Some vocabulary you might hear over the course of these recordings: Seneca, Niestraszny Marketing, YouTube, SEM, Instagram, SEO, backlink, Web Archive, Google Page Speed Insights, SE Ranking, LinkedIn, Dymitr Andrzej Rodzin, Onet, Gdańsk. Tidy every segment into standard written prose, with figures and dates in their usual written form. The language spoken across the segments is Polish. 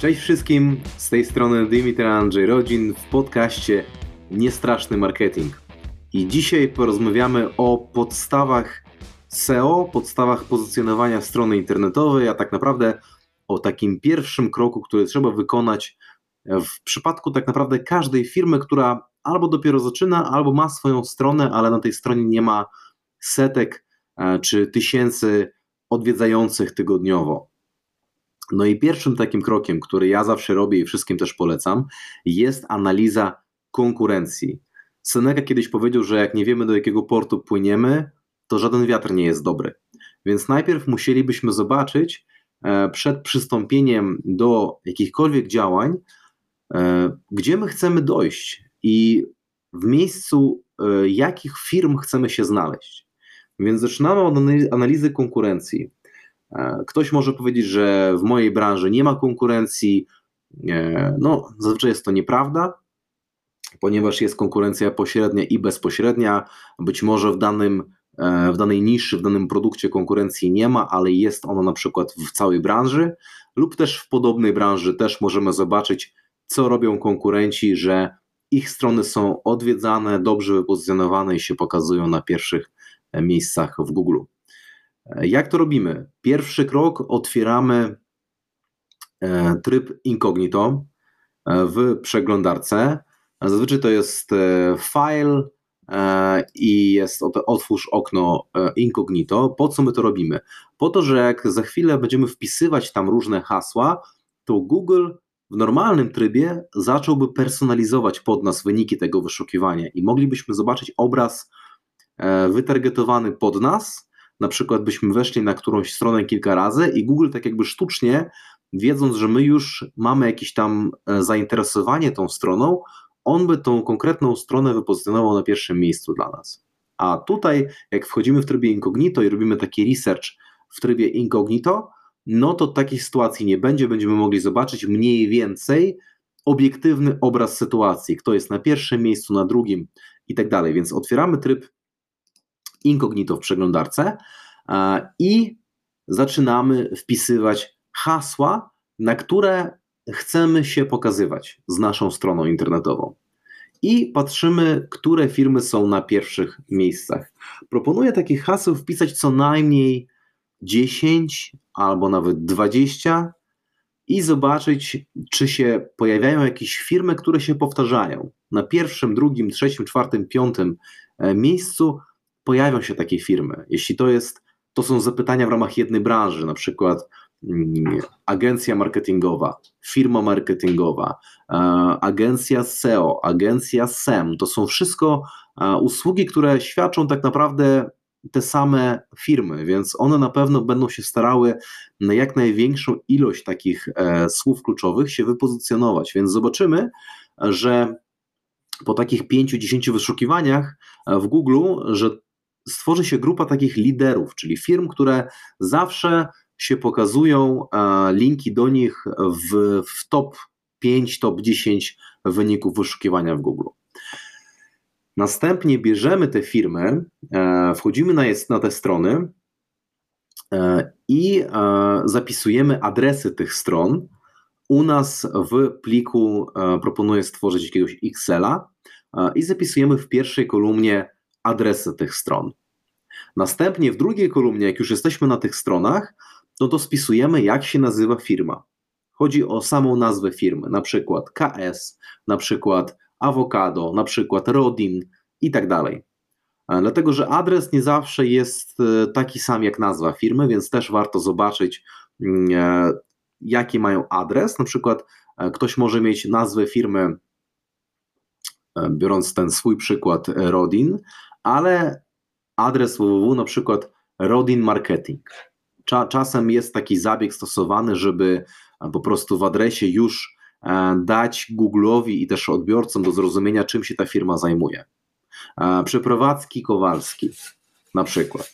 Cześć wszystkim, z tej strony Dymitr Andrzej Rodzin w podcaście Niestraszny Marketing. I dzisiaj porozmawiamy o podstawach SEO, podstawach pozycjonowania strony internetowej, a tak naprawdę o takim pierwszym kroku, który trzeba wykonać w przypadku tak naprawdę każdej firmy, która albo dopiero zaczyna, albo ma swoją stronę, ale na tej stronie nie ma setek czy tysięcy odwiedzających tygodniowo. No i pierwszym takim krokiem, który ja zawsze robię i wszystkim też polecam, jest analiza konkurencji. Seneca kiedyś powiedział, że jak nie wiemy, do jakiego portu płyniemy, to żaden wiatr nie jest dobry. Więc najpierw musielibyśmy zobaczyć przed przystąpieniem do jakichkolwiek działań, gdzie my chcemy dojść i w miejscu jakich firm chcemy się znaleźć. Więc zaczynamy od analizy konkurencji. Ktoś może powiedzieć, że w mojej branży nie ma konkurencji. No, zazwyczaj jest to nieprawda, ponieważ jest konkurencja pośrednia i bezpośrednia. Być może w danej niszy, w danym produkcie konkurencji nie ma, ale jest ona na przykład w całej branży lub też w podobnej branży też możemy zobaczyć, co robią konkurenci, że ich strony są odwiedzane, dobrze wypozycjonowane i się pokazują na pierwszych miejscach w Google. Jak to robimy? Pierwszy krok, otwieramy tryb incognito w przeglądarce. Zazwyczaj to jest file i jest otwórz okno incognito. Po co my to robimy? Po to, że jak za chwilę będziemy wpisywać tam różne hasła, to Google w normalnym trybie zacząłby personalizować pod nas wyniki tego wyszukiwania i moglibyśmy zobaczyć obraz wytargetowany pod nas. Na przykład byśmy weszli na którąś stronę kilka razy i Google tak jakby sztucznie, wiedząc, że my już mamy jakieś tam zainteresowanie tą stroną, on by tą konkretną stronę wypozycjonował na pierwszym miejscu dla nas. A tutaj jak wchodzimy w trybie incognito i robimy taki research w trybie incognito, no to takiej sytuacji nie będzie, będziemy mogli zobaczyć mniej więcej obiektywny obraz sytuacji, kto jest na pierwszym miejscu, na drugim i tak dalej. Więc otwieramy tryb incognito w przeglądarce i zaczynamy wpisywać hasła, na które chcemy się pokazywać z naszą stroną internetową. I patrzymy, które firmy są na pierwszych miejscach. Proponuję takich haseł wpisać co najmniej 10 albo nawet 20 i zobaczyć, czy się pojawiają jakieś firmy, które się powtarzają. Na pierwszym, drugim, trzecim, czwartym, piątym miejscu pojawią się takie firmy. Jeśli to są zapytania w ramach jednej branży, na przykład agencja marketingowa, firma marketingowa, agencja SEO, agencja SEM, to są wszystko usługi, które świadczą tak naprawdę te same firmy, więc one na pewno będą się starały na jak największą ilość takich słów kluczowych się wypozycjonować, więc zobaczymy, że po takich 5-10 wyszukiwaniach w Google, że stworzy się grupa takich liderów, czyli firm, które zawsze się pokazują, linki do nich w top 5, top 10 wyników wyszukiwania w Google. Następnie bierzemy te firmy, wchodzimy na te strony i zapisujemy adresy tych stron. U nas w pliku proponuję stworzyć jakiegoś Excela i zapisujemy w pierwszej kolumnie adresy tych stron. Następnie w drugiej kolumnie, jak już jesteśmy na tych stronach, no to spisujemy, jak się nazywa firma. Chodzi o samą nazwę firmy, na przykład KS, na przykład Avocado, na przykład Rodin i tak dalej. Dlatego, że adres nie zawsze jest taki sam jak nazwa firmy, więc też warto zobaczyć, jaki mają adres. Na przykład ktoś może mieć nazwę firmy, biorąc ten swój przykład Rodin, ale adres www na przykład Rodin Marketing. Czasem jest taki zabieg stosowany, żeby po prostu w adresie już dać Google'owi i też odbiorcom do zrozumienia, czym się ta firma zajmuje. Przeprowadzki Kowalski na przykład.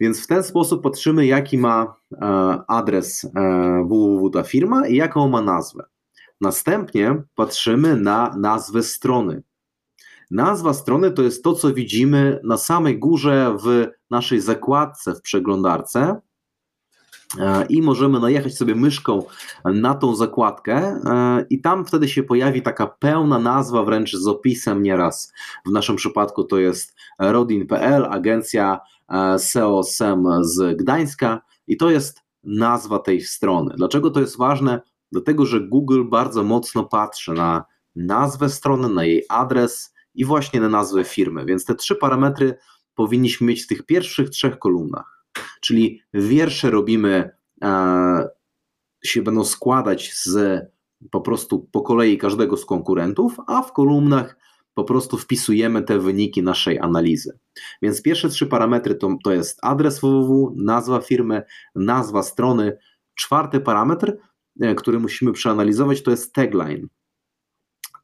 Więc w ten sposób patrzymy, jaki ma adres www ta firma i jaką ma nazwę. Następnie patrzymy na nazwę strony. Nazwa strony to jest to, co widzimy na samej górze w naszej zakładce w przeglądarce i możemy najechać sobie myszką na tą zakładkę i tam wtedy się pojawi taka pełna nazwa wręcz z opisem nieraz. W naszym przypadku to jest Rodzin.pl, agencja SEO SEM z Gdańska i to jest nazwa tej strony. Dlaczego to jest ważne? Dlatego, że Google bardzo mocno patrzy na nazwę strony, na jej adres i właśnie na nazwę firmy, więc te trzy parametry powinniśmy mieć w tych pierwszych trzech kolumnach, czyli wiersze robimy, się będą składać z po prostu po kolei każdego z konkurentów, a w kolumnach po prostu wpisujemy te wyniki naszej analizy. Więc pierwsze trzy parametry to jest adres www, nazwa firmy, nazwa strony. Czwarty parametr, który musimy przeanalizować, to jest tagline.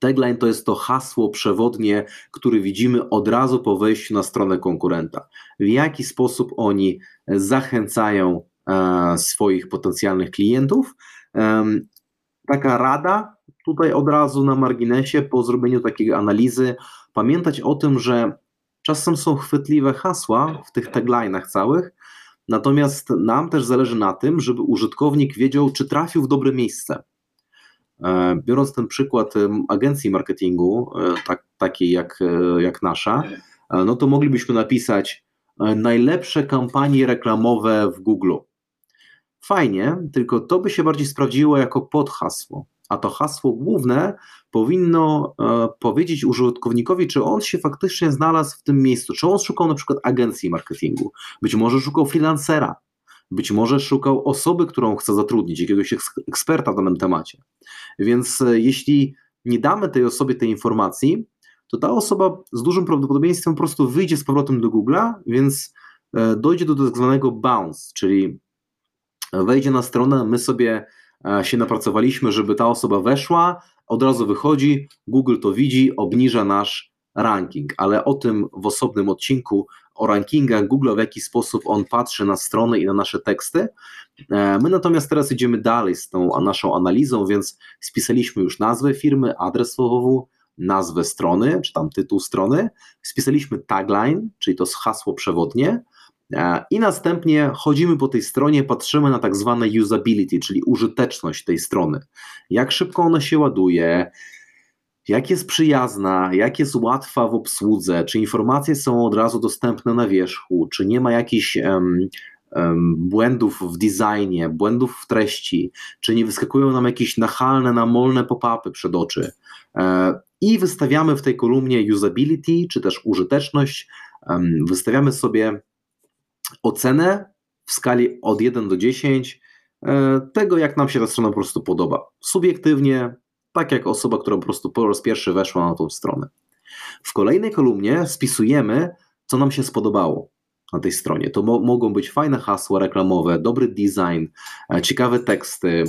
Tagline to jest to hasło przewodnie, które widzimy od razu po wejściu na stronę konkurenta. W jaki sposób oni zachęcają swoich potencjalnych klientów. Taka rada tutaj od razu na marginesie po zrobieniu takiej analizy. Pamiętać o tym, że czasem są chwytliwe hasła w tych tagline'ach całych, natomiast nam też zależy na tym, żeby użytkownik wiedział, czy trafił w dobre miejsce. Biorąc ten przykład agencji marketingu, takiej jak nasza, no to moglibyśmy napisać najlepsze kampanie reklamowe w Google. Fajnie, tylko to by się bardziej sprawdziło jako podhasło, a to hasło główne powinno powiedzieć użytkownikowi, czy on się faktycznie znalazł w tym miejscu, czy on szukał na przykład agencji marketingu, być może szukał freelancera, być może szukał osoby, którą chce zatrudnić, jakiegoś eksperta w danym temacie. Więc jeśli nie damy tej osobie tej informacji, to ta osoba z dużym prawdopodobieństwem po prostu wyjdzie z powrotem do Google'a, więc dojdzie do tak zwanego bounce, czyli wejdzie na stronę, my sobie się napracowaliśmy, żeby ta osoba weszła, od razu wychodzi, Google to widzi, obniża nasz ranking, ale o tym w osobnym odcinku, o rankingach Google, w jaki sposób on patrzy na strony i na nasze teksty. My natomiast teraz idziemy dalej z tą naszą analizą, więc spisaliśmy już nazwę firmy, adres www, nazwę strony, czy tam tytuł strony, spisaliśmy tagline, czyli to hasło przewodnie i następnie chodzimy po tej stronie, patrzymy na tak zwane usability, czyli użyteczność tej strony. Jak szybko ona się ładuje, jak jest przyjazna, jak jest łatwa w obsłudze, czy informacje są od razu dostępne na wierzchu, czy nie ma jakichś błędów w designie, błędów w treści, czy nie wyskakują nam jakieś nachalne, namolne pop-upy przed oczy. I wystawiamy w tej kolumnie usability, czy też użyteczność, wystawiamy sobie ocenę w skali od 1 do 10 tego, jak nam się ta strona po prostu podoba. Subiektywnie, tak jak osoba, która po prostu po raz pierwszy weszła na tą stronę. W kolejnej kolumnie spisujemy, co nam się spodobało na tej stronie. To mogą być fajne hasła reklamowe, dobry design, ciekawe teksty,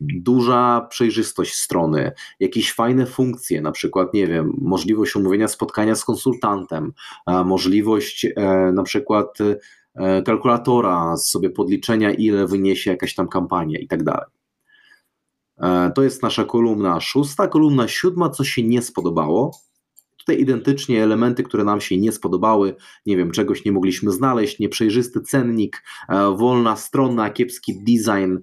duża przejrzystość strony, jakieś fajne funkcje, na przykład, nie wiem, możliwość umówienia spotkania z konsultantem, możliwość na przykład kalkulatora sobie podliczenia, ile wyniesie jakaś tam kampania i tak dalej. To jest nasza kolumna szósta, kolumna siódma, co się nie spodobało. Tutaj identycznie elementy, które nam się nie spodobały, nie wiem, czegoś nie mogliśmy znaleźć, nieprzejrzysty cennik, wolna strona, kiepski design,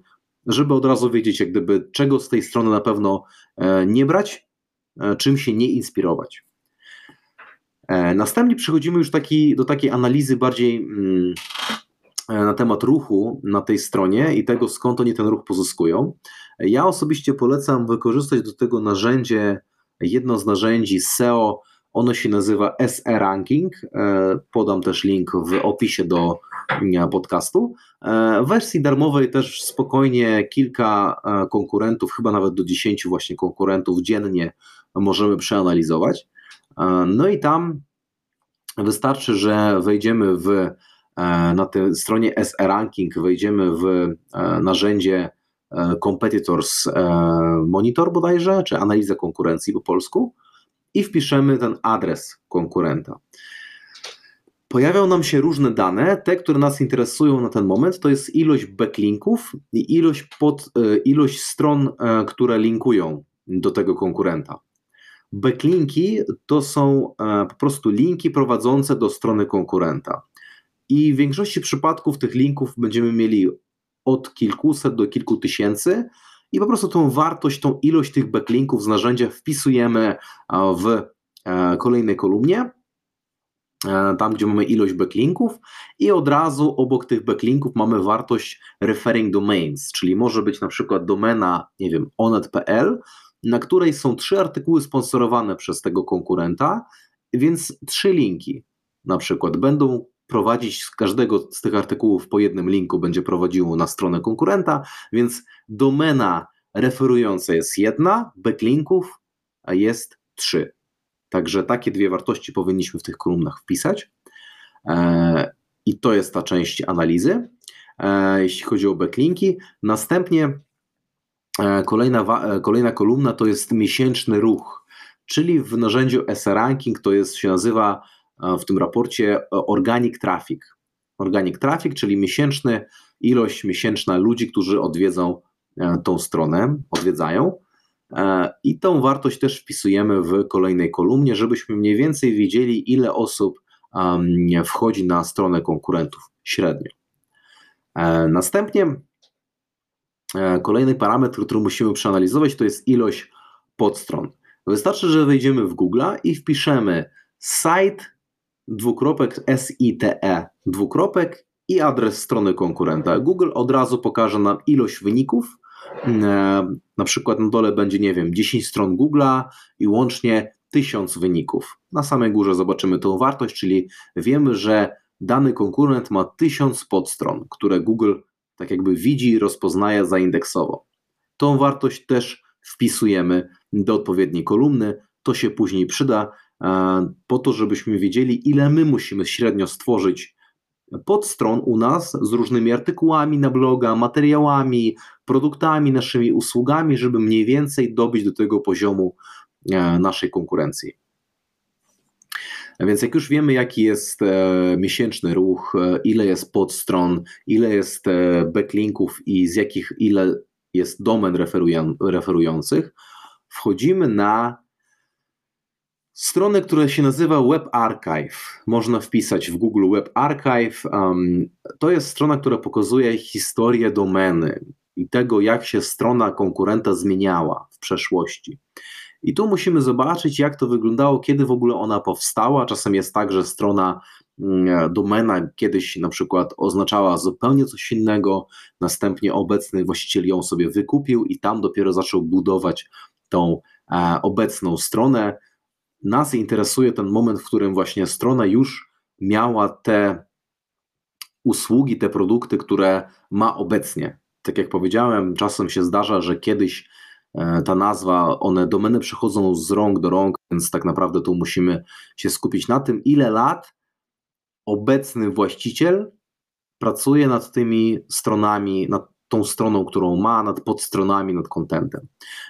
żeby od razu wiedzieć, jak gdyby, czego z tej strony na pewno nie brać, czym się nie inspirować. Następnie przechodzimy już do takiej analizy bardziej na temat ruchu na tej stronie i tego, skąd oni ten ruch pozyskują. Ja osobiście polecam wykorzystać do tego narzędzie, jedno z narzędzi SEO, ono się nazywa SE Ranking, podam też link w opisie do podcastu. W wersji darmowej też spokojnie kilka konkurentów, chyba nawet do 10 właśnie konkurentów dziennie możemy przeanalizować. No i tam wystarczy, że wejdziemy na tej stronie SE Ranking wejdziemy w narzędzie Competitors Monitor bodajże, czy analiza konkurencji po polsku i wpiszemy ten adres konkurenta. Pojawią nam się różne dane, te, które nas interesują na ten moment, to jest ilość backlinków i ilość stron, które linkują do tego konkurenta. Backlinki to są po prostu linki prowadzące do strony konkurenta. i w większości przypadków tych linków będziemy mieli od kilkuset do kilku tysięcy i po prostu tą wartość, tą ilość tych backlinków z narzędzia wpisujemy w kolejnej kolumnie, tam gdzie mamy ilość backlinków i od razu obok tych backlinków mamy wartość referring domains, czyli może być na przykład domena, nie wiem, onet.pl, na której są 3 artykuły sponsorowane przez tego konkurenta, więc 3 linki na przykład będą prowadzić z każdego z tych artykułów po jednym linku będzie prowadziło na stronę konkurenta, więc domena referująca jest jedna, backlinków jest 3. Także takie 2 wartości powinniśmy w tych kolumnach wpisać i to jest ta część analizy, jeśli chodzi o backlinki. Następnie kolejna kolumna to jest miesięczny ruch, czyli w narzędziu SE Ranking to jest, się nazywa w tym raporcie organic traffic. Organic traffic, czyli miesięczna ilość ludzi, którzy odwiedzą tą stronę, i tą wartość też wpisujemy w kolejnej kolumnie, żebyśmy mniej więcej wiedzieli, ile osób wchodzi na stronę konkurentów średnio. Następnie kolejny parametr, który musimy przeanalizować, to jest ilość podstron. Wystarczy, że wejdziemy w Google i wpiszemy site .site i adres strony konkurenta. Google od razu pokaże nam ilość wyników, na przykład na dole będzie, nie wiem, 10 stron Google'a i łącznie 1000 wyników. Na samej górze zobaczymy tą wartość, czyli wiemy, że dany konkurent ma 1000 podstron, które Google tak jakby widzi i rozpoznaje zaindeksowo. Tą wartość też wpisujemy do odpowiedniej kolumny, to się później przyda po to, żebyśmy wiedzieli, ile my musimy średnio stworzyć podstron u nas z różnymi artykułami na bloga, materiałami, produktami, naszymi usługami, żeby mniej więcej dobić do tego poziomu naszej konkurencji. A więc jak już wiemy, jaki jest miesięczny ruch, ile jest podstron, ile jest backlinków i z jakich ile jest domen referujących, wchodzimy na stronę, która się nazywa Web Archive. Można wpisać w Google Web Archive. To jest strona, która pokazuje historię domeny i tego, jak się strona konkurenta zmieniała w przeszłości. I tu musimy zobaczyć, jak to wyglądało, kiedy w ogóle ona powstała. Czasem jest tak, że strona, domena kiedyś na przykład oznaczała zupełnie coś innego, następnie obecny właściciel ją sobie wykupił i tam dopiero zaczął budować tą obecną stronę. Nas interesuje ten moment, w którym właśnie strona już miała te usługi, te produkty, które ma obecnie. Tak jak powiedziałem, czasem się zdarza, że kiedyś ta nazwa, domeny przechodzą z rąk do rąk, więc tak naprawdę tu musimy się skupić na tym, ile lat obecny właściciel pracuje nad tymi stronami, nad tą stroną, którą ma, nad podstronami, nad kontentem.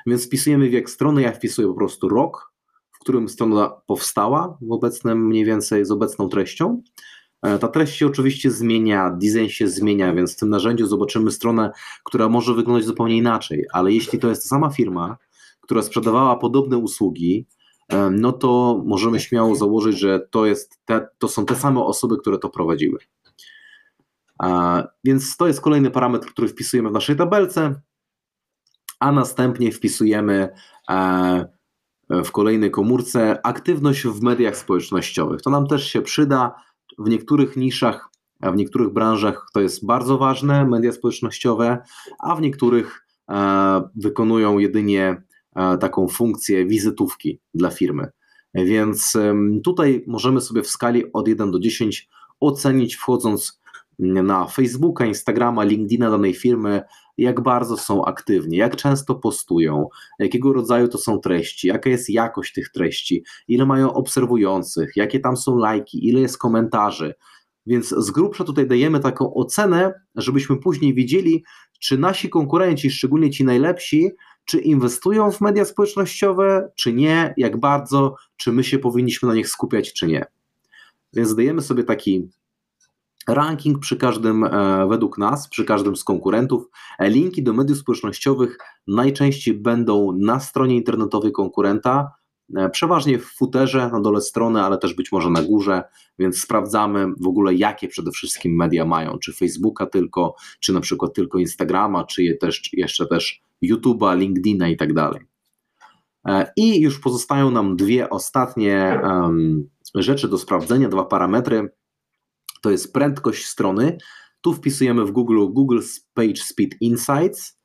Więc wpisujemy wiek strony, ja wpisuję po prostu rok, w którym strona powstała, w obecnym mniej więcej z obecną treścią. Ta treść się oczywiście zmienia, design się zmienia, więc w tym narzędziu zobaczymy stronę, która może wyglądać zupełnie inaczej, ale jeśli to jest ta sama firma, która sprzedawała podobne usługi, no to możemy śmiało założyć, że to są te same osoby, które to prowadziły. Więc to jest kolejny parametr, który wpisujemy w naszej tabelce, a następnie wpisujemy w kolejnej komórce aktywność w mediach społecznościowych. To nam też się przyda. W niektórych niszach, w niektórych branżach to jest bardzo ważne, media społecznościowe, a w niektórych wykonują jedynie taką funkcję wizytówki dla firmy. Więc tutaj możemy sobie w skali od 1 do 10 ocenić, wchodząc na Facebooka, Instagrama, LinkedIna danej firmy, jak bardzo są aktywni, jak często postują, jakiego rodzaju to są treści, jaka jest jakość tych treści, ile mają obserwujących, jakie tam są lajki, ile jest komentarzy. Więc z grubsza tutaj dajemy taką ocenę, żebyśmy później wiedzieli, czy nasi konkurenci, szczególnie ci najlepsi, czy inwestują w media społecznościowe, czy nie, jak bardzo, czy my się powinniśmy na nich skupiać, czy nie. Więc dajemy sobie taki ranking przy każdym, według nas, przy każdym z konkurentów. Linki do mediów społecznościowych najczęściej będą na stronie internetowej konkurenta, przeważnie w footerze na dole strony, ale też być może na górze, więc sprawdzamy w ogóle, jakie przede wszystkim media mają, czy Facebooka tylko, czy na przykład tylko Instagrama, czy jeszcze też YouTube'a, LinkedIna i tak dalej. I już pozostają nam dwie ostatnie rzeczy do sprawdzenia, dwa parametry. To jest prędkość strony. Tu wpisujemy w Google Page Speed Insights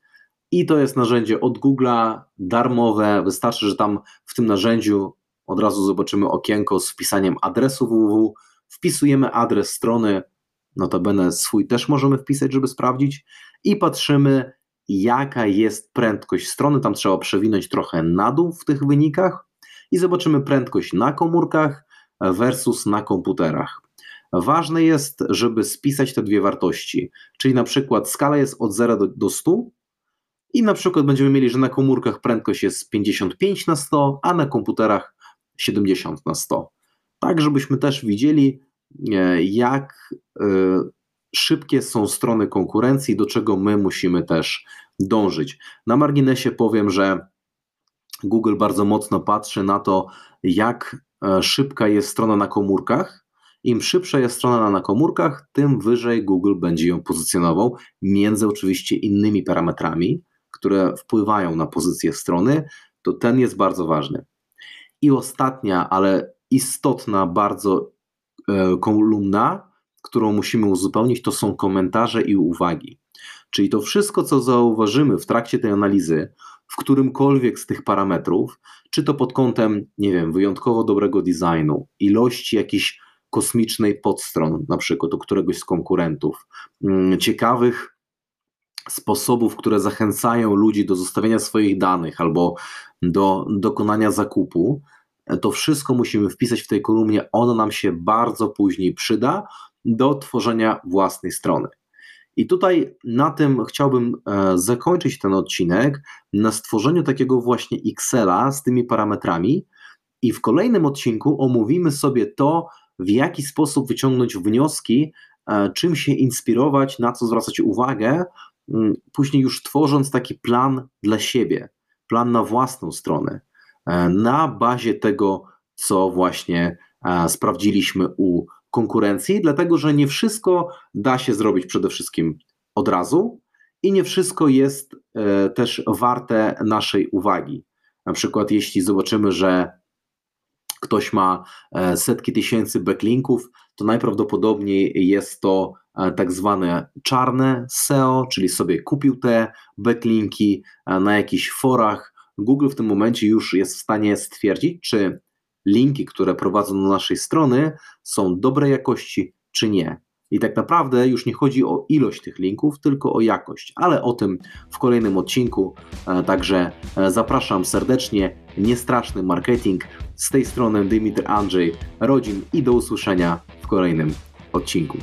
i to jest narzędzie od Google'a, darmowe. Wystarczy, że tam w tym narzędziu od razu zobaczymy okienko z wpisaniem adresu www. Wpisujemy adres strony, notabene swój też możemy wpisać, żeby sprawdzić, i patrzymy, jaka jest prędkość strony. Tam trzeba przewinąć trochę na dół w tych wynikach i zobaczymy prędkość na komórkach versus na komputerach. Ważne jest, żeby spisać te dwie wartości, czyli na przykład skala jest od 0 do 100 i na przykład będziemy mieli, że na komórkach prędkość jest 55 na 100, a na komputerach 70 na 100. Tak, żebyśmy też widzieli, jak szybkie są strony konkurencji, do czego my musimy też dążyć. Na marginesie powiem, że Google bardzo mocno patrzy na to, jak szybka jest strona na komórkach. Im szybsza jest strona na komórkach, tym wyżej Google będzie ją pozycjonował, między oczywiście innymi parametrami, które wpływają na pozycję strony, to ten jest bardzo ważny. I ostatnia, ale istotna bardzo kolumna, którą musimy uzupełnić, to są komentarze i uwagi. Czyli to wszystko, co zauważymy w trakcie tej analizy, w którymkolwiek z tych parametrów, czy to pod kątem, nie wiem, wyjątkowo dobrego designu, ilości jakichś kosmicznej podstron, na przykład u któregoś z konkurentów, ciekawych sposobów, które zachęcają ludzi do zostawienia swoich danych albo do dokonania zakupu, to wszystko musimy wpisać w tej kolumnie, ono nam się bardzo później przyda do tworzenia własnej strony. I tutaj na tym chciałbym zakończyć ten odcinek, na stworzeniu takiego właśnie Excela z tymi parametrami, i w kolejnym odcinku omówimy sobie to, w jaki sposób wyciągnąć wnioski, czym się inspirować, na co zwracać uwagę, później już tworząc taki plan dla siebie, plan na własną stronę, na bazie tego, co właśnie sprawdziliśmy u konkurencji, dlatego że nie wszystko da się zrobić przede wszystkim od razu i nie wszystko jest też warte naszej uwagi. Na przykład jeśli zobaczymy, że ktoś ma setki tysięcy backlinków, to najprawdopodobniej jest to tak zwane czarne SEO, czyli sobie kupił te backlinki na jakichś forach. Google w tym momencie już jest w stanie stwierdzić, czy linki, które prowadzą do naszej strony, są dobrej jakości, czy nie. I tak naprawdę już nie chodzi o ilość tych linków, tylko o jakość, ale o tym w kolejnym odcinku. Także zapraszam serdecznie. Niestraszny Marketing. Z tej strony Dymitr Andrzej Rodzin i do usłyszenia w kolejnym odcinku.